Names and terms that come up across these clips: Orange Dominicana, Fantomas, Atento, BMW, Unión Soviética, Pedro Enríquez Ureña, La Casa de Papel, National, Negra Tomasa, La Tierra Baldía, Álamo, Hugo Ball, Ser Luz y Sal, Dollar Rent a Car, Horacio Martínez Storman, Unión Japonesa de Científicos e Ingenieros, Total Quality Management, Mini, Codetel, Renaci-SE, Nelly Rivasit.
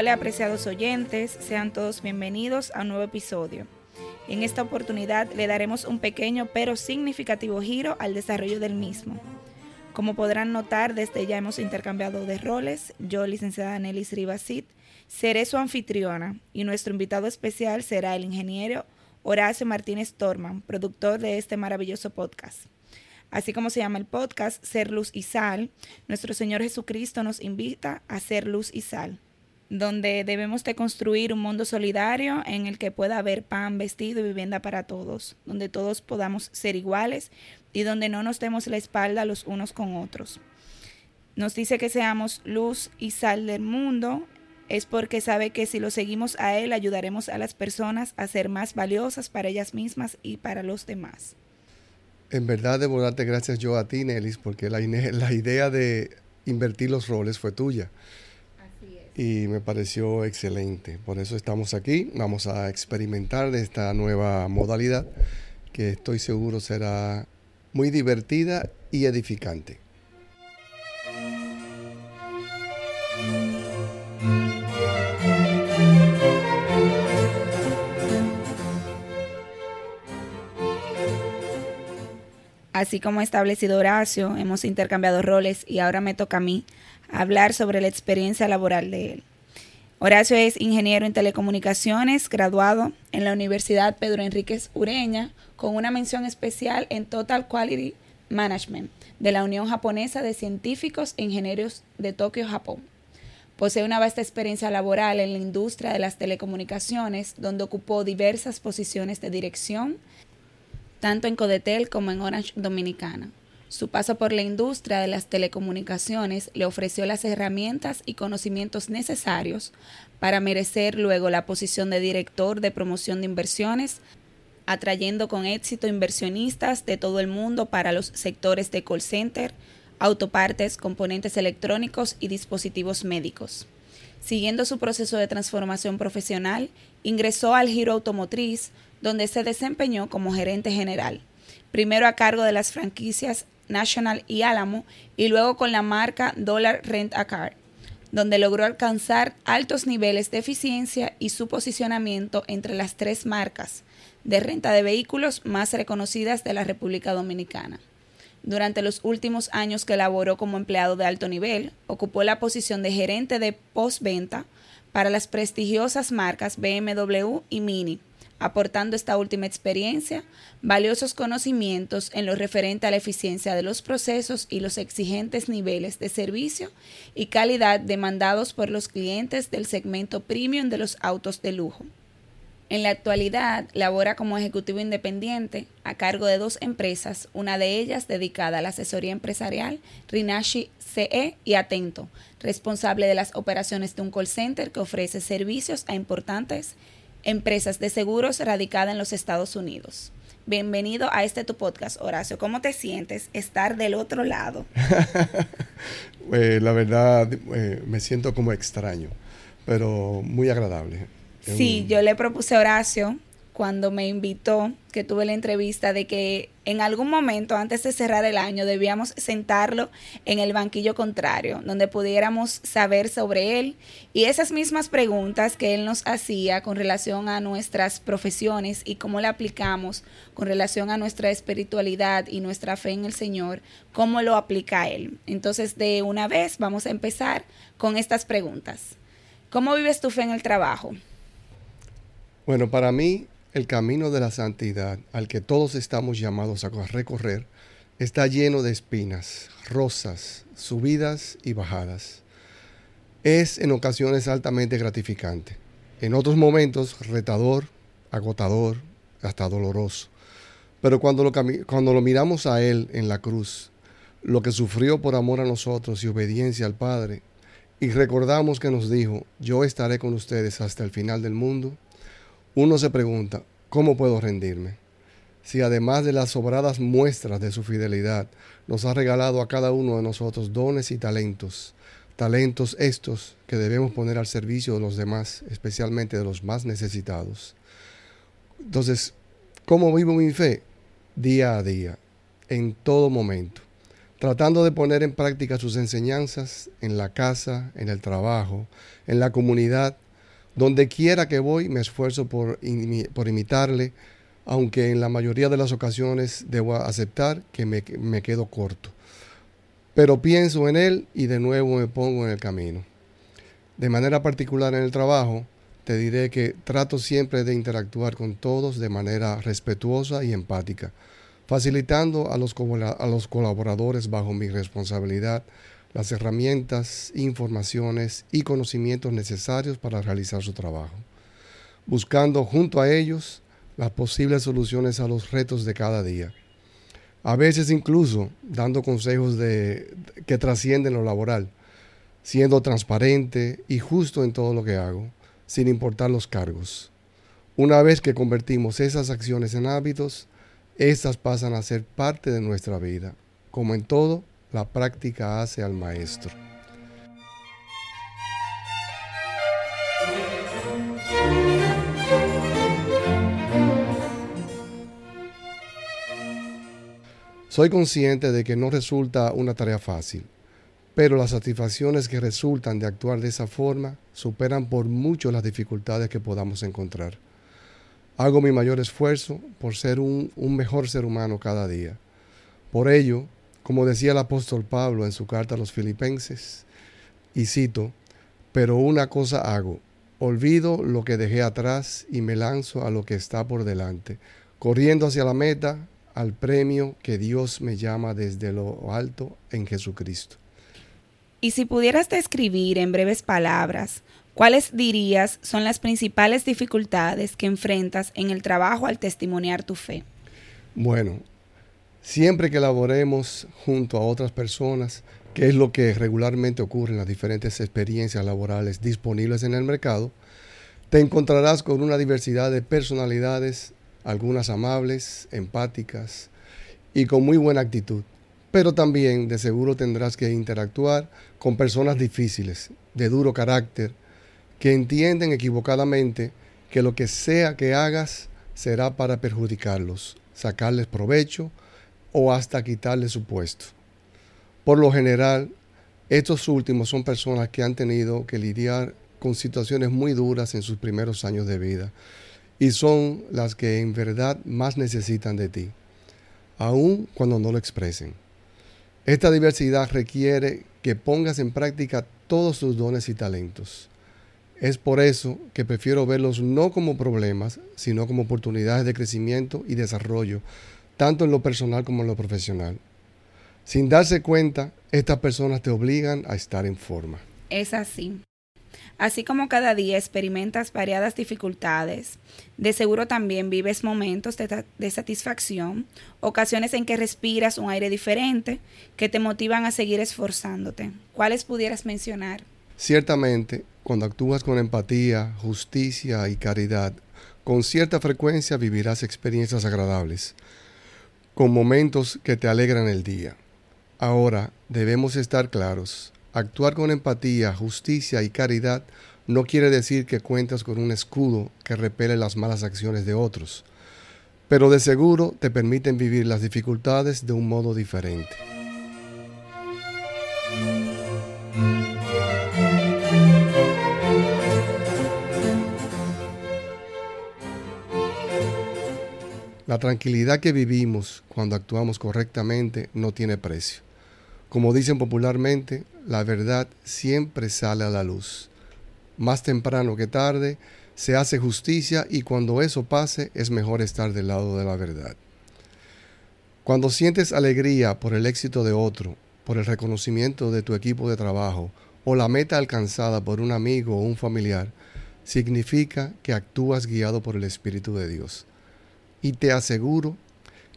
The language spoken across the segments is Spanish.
Hola, apreciados oyentes, sean todos bienvenidos a un nuevo episodio. En esta oportunidad le daremos un pequeño pero significativo giro al desarrollo del mismo. Como podrán notar, desde ya hemos intercambiado de roles. Yo, licenciada Nelly Rivasit, seré su anfitriona y nuestro invitado especial será el ingeniero Horacio Martínez Storman, productor de este maravilloso podcast. Así como se llama el podcast, Ser Luz y Sal, nuestro Señor Jesucristo nos invita a ser luz y sal, donde debemos de construir un mundo solidario en el que pueda haber pan, vestido y vivienda para todos, donde todos podamos ser iguales y donde no nos demos la espalda los unos con otros. Nos dice que seamos luz y sal del mundo, es porque sabe que si lo seguimos a Él, ayudaremos a las personas a ser más valiosas para ellas mismas y para los demás. En verdad, debo darte gracias yo a ti, Nelis, porque la idea de invertir los roles fue tuya. Así es. Y me pareció excelente. Por eso estamos aquí. Vamos a experimentar de esta nueva modalidad que estoy seguro será muy divertida y edificante. Así como ha establecido Horacio, hemos intercambiado roles y ahora me toca a mí hablar sobre la experiencia laboral de él. Horacio es ingeniero en telecomunicaciones, graduado en la Universidad Pedro Enríquez Ureña, con una mención especial en Total Quality Management de la Unión Japonesa de Científicos e Ingenieros de Tokio, Japón. Posee una vasta experiencia laboral en la industria de las telecomunicaciones, donde ocupó diversas posiciones de dirección, tanto en Codetel como en Orange Dominicana. Su paso por la industria de las telecomunicaciones le ofreció las herramientas y conocimientos necesarios para merecer luego la posición de director de promoción de inversiones, atrayendo con éxito inversionistas de todo el mundo para los sectores de call center, autopartes, componentes electrónicos y dispositivos médicos. Siguiendo su proceso de transformación profesional, ingresó al giro automotriz, donde se desempeñó como gerente general, primero a cargo de las franquicias National y Álamo, y luego con la marca Dollar Rent a Car, donde logró alcanzar altos niveles de eficiencia y su posicionamiento entre las tres marcas de renta de vehículos más reconocidas de la República Dominicana. Durante los últimos años que laboró como empleado de alto nivel, ocupó la posición de gerente de postventa para las prestigiosas marcas BMW y Mini, aportando esta última experiencia valiosos conocimientos en lo referente a la eficiencia de los procesos y los exigentes niveles de servicio y calidad demandados por los clientes del segmento premium de los autos de lujo. En la actualidad, labora como ejecutivo independiente a cargo de dos empresas, una de ellas dedicada a la asesoría empresarial, Renaci-SE y Atento, responsable de las operaciones de un call center que ofrece servicios a importantes empresas de seguros radicada en los Estados Unidos. Bienvenido a este tu podcast, Horacio. ¿Cómo te sientes estar del otro lado? La verdad, me siento como extraño, pero muy agradable. Sí, yo le propuse a Horacio, cuando me invitó, que tuve la entrevista, de que en algún momento antes de cerrar el año debíamos sentarlo en el banquillo contrario, donde pudiéramos saber sobre él y esas mismas preguntas que él nos hacía con relación a nuestras profesiones y cómo la aplicamos con relación a nuestra espiritualidad y nuestra fe en el Señor, cómo lo aplica él. Entonces, de una vez vamos a empezar con estas preguntas. ¿Cómo vives tu fe en el trabajo? Bueno, para mí, el camino de la santidad al que todos estamos llamados a recorrer está lleno de espinas, rosas, subidas y bajadas. Es en ocasiones altamente gratificante, en otros momentos retador, agotador, hasta doloroso. Pero cuando lo miramos a Él en la cruz, lo que sufrió por amor a nosotros y obediencia al Padre, y recordamos que nos dijo, yo estaré con ustedes hasta el final del mundo, uno se pregunta, ¿cómo puedo rendirme? Si además de las sobradas muestras de su fidelidad, nos ha regalado a cada uno de nosotros dones y talentos estos que debemos poner al servicio de los demás, especialmente de los más necesitados. Entonces, ¿cómo vivo mi fe? Día a día, en todo momento, tratando de poner en práctica sus enseñanzas en la casa, en el trabajo, en la comunidad. Donde quiera que voy, me esfuerzo por imitarle, aunque en la mayoría de las ocasiones debo aceptar que me quedo corto. Pero pienso en él y de nuevo me pongo en el camino. De manera particular en el trabajo, te diré que trato siempre de interactuar con todos de manera respetuosa y empática, facilitando a los colaboradores bajo mi responsabilidad las herramientas, informaciones y conocimientos necesarios para realizar su trabajo, buscando junto a ellos las posibles soluciones a los retos de cada día, a veces incluso dando consejos que trascienden lo laboral, siendo transparente y justo en todo lo que hago, sin importar los cargos. Una vez que convertimos esas acciones en hábitos, estas pasan a ser parte de nuestra vida. Como en todo, la práctica hace al maestro. Soy consciente de que no resulta una tarea fácil, pero las satisfacciones que resultan de actuar de esa forma superan por mucho las dificultades que podamos encontrar. Hago mi mayor esfuerzo por ser un mejor ser humano cada día. Por ello, como decía el apóstol Pablo en su carta a los Filipenses, y cito, «Pero una cosa hago, olvido lo que dejé atrás y me lanzo a lo que está por delante, corriendo hacia la meta, al premio que Dios me llama desde lo alto en Jesucristo». Y si pudieras describir en breves palabras, ¿cuáles dirías son las principales dificultades que enfrentas en el trabajo al testimoniar tu fe? Bueno, siempre que laboremos junto a otras personas, que es lo que regularmente ocurre en las diferentes experiencias laborales disponibles en el mercado, te encontrarás con una diversidad de personalidades, algunas amables, empáticas y con muy buena actitud. Pero también de seguro tendrás que interactuar con personas difíciles, de duro carácter, que entienden equivocadamente que lo que sea que hagas será para perjudicarlos, sacarles provecho o hasta quitarles su puesto. Por lo general, estos últimos son personas que han tenido que lidiar con situaciones muy duras en sus primeros años de vida y son las que en verdad más necesitan de ti, aun cuando no lo expresen. Esta diversidad requiere que pongas en práctica todos tus dones y talentos. Es por eso que prefiero verlos no como problemas, sino como oportunidades de crecimiento y desarrollo, tanto en lo personal como en lo profesional. Sin darse cuenta, estas personas te obligan a estar en forma. Es así. Así como cada día experimentas variadas dificultades, de seguro también vives momentos de satisfacción, ocasiones en que respiras un aire diferente que te motivan a seguir esforzándote. ¿Cuáles pudieras mencionar? Ciertamente, cuando actúas con empatía, justicia y caridad, con cierta frecuencia vivirás experiencias agradables, con momentos que te alegran el día. Ahora, debemos estar claros. Actuar con empatía, justicia y caridad no quiere decir que cuentas con un escudo que repele las malas acciones de otros, pero de seguro te permiten vivir las dificultades de un modo diferente. La tranquilidad que vivimos cuando actuamos correctamente no tiene precio. Como dicen popularmente, la verdad siempre sale a la luz. Más temprano que tarde, se hace justicia y cuando eso pase, es mejor estar del lado de la verdad. Cuando sientes alegría por el éxito de otro, por el reconocimiento de tu equipo de trabajo o la meta alcanzada por un amigo o un familiar, significa que actúas guiado por el Espíritu de Dios. Y te aseguro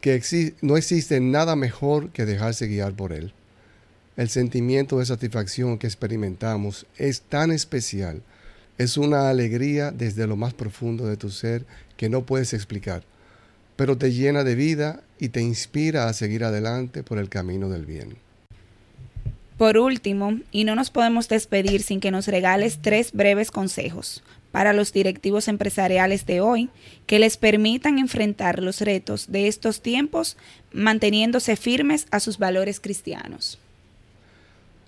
que no existe nada mejor que dejarse guiar por Él. El sentimiento de satisfacción que experimentamos es tan especial. Es una alegría desde lo más profundo de tu ser que no puedes explicar, pero te llena de vida y te inspira a seguir adelante por el camino del bien. Por último, y no nos podemos despedir sin que nos regales 3 breves consejos para los directivos empresariales de hoy, que les permitan enfrentar los retos de estos tiempos manteniéndose firmes a sus valores cristianos?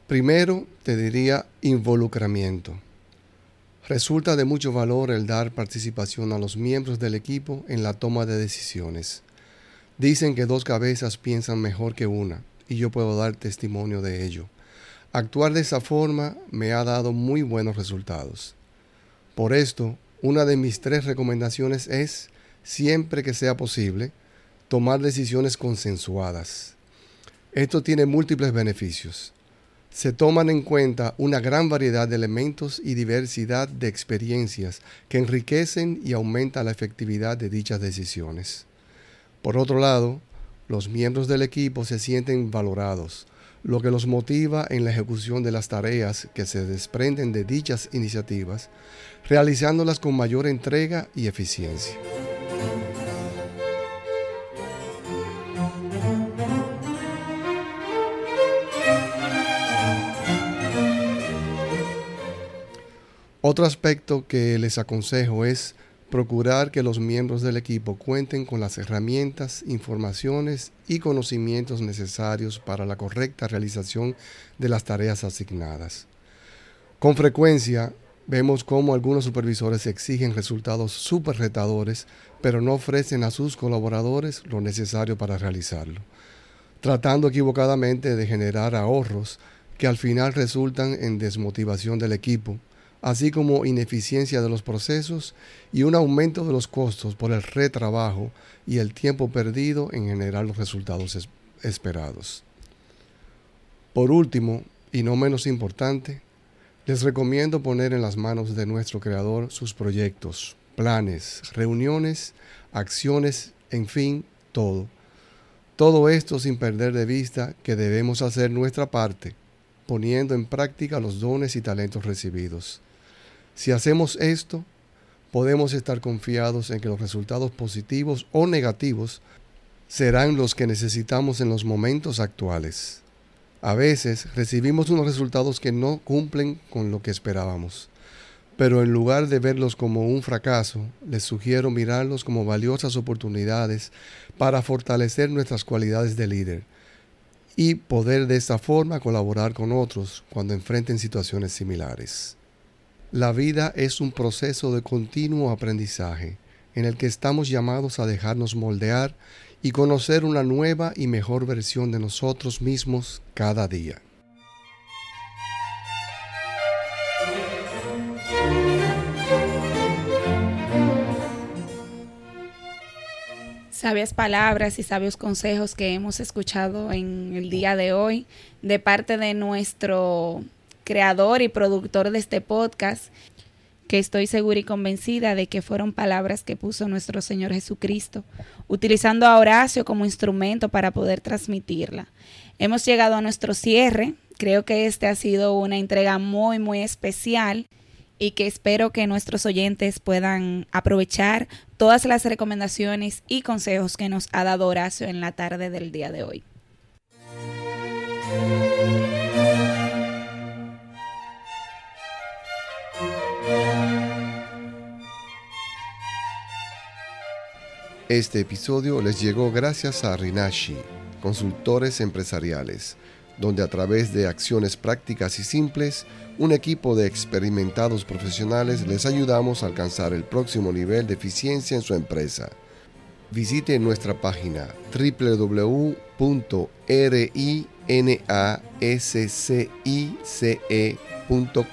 Primero, te diría involucramiento. Resulta de mucho valor el dar participación a los miembros del equipo en la toma de decisiones. Dicen que dos cabezas piensan mejor que una, y yo puedo dar testimonio de ello. Actuar de esa forma me ha dado muy buenos resultados. Por esto, una de mis 3 recomendaciones es, siempre que sea posible, tomar decisiones consensuadas. Esto tiene múltiples beneficios. Se toman en cuenta una gran variedad de elementos y diversidad de experiencias que enriquecen y aumentan la efectividad de dichas decisiones. Por otro lado, los miembros del equipo se sienten valorados, lo que los motiva en la ejecución de las tareas que se desprenden de dichas iniciativas, realizándolas con mayor entrega y eficiencia. Otro aspecto que les aconsejo es procurar que los miembros del equipo cuenten con las herramientas, informaciones y conocimientos necesarios para la correcta realización de las tareas asignadas. Con frecuencia, vemos cómo algunos supervisores exigen resultados súper retadores, pero no ofrecen a sus colaboradores lo necesario para realizarlo, tratando equivocadamente de generar ahorros que al final resultan en desmotivación del equipo, así como ineficiencia de los procesos y un aumento de los costos por el retrabajo y el tiempo perdido en generar los resultados esperados. Por último, y no menos importante, les recomiendo poner en las manos de nuestro Creador sus proyectos, planes, reuniones, acciones, en fin, todo. Todo esto sin perder de vista que debemos hacer nuestra parte, poniendo en práctica los dones y talentos recibidos. Si hacemos esto, podemos estar confiados en que los resultados positivos o negativos serán los que necesitamos en los momentos actuales. A veces recibimos unos resultados que no cumplen con lo que esperábamos, pero en lugar de verlos como un fracaso, les sugiero mirarlos como valiosas oportunidades para fortalecer nuestras cualidades de líder y poder de esta forma colaborar con otros cuando enfrenten situaciones similares. La vida es un proceso de continuo aprendizaje en el que estamos llamados a dejarnos moldear y conocer una nueva y mejor versión de nosotros mismos cada día. Sabias palabras y sabios consejos que hemos escuchado en el día de hoy de parte de nuestro creador y productor de este podcast, que estoy segura y convencida de que fueron palabras que puso nuestro Señor Jesucristo, utilizando a Horacio como instrumento para poder transmitirla. Hemos llegado a nuestro cierre. Creo que este ha sido una entrega muy, muy especial y que espero que nuestros oyentes puedan aprovechar todas las recomendaciones y consejos que nos ha dado Horacio en la tarde del día de hoy. Este episodio les llegó gracias a Renaci, consultores empresariales, donde a través de acciones prácticas y simples, un equipo de experimentados profesionales les ayudamos a alcanzar el próximo nivel de eficiencia en su empresa. Visite nuestra página www.rinascice.com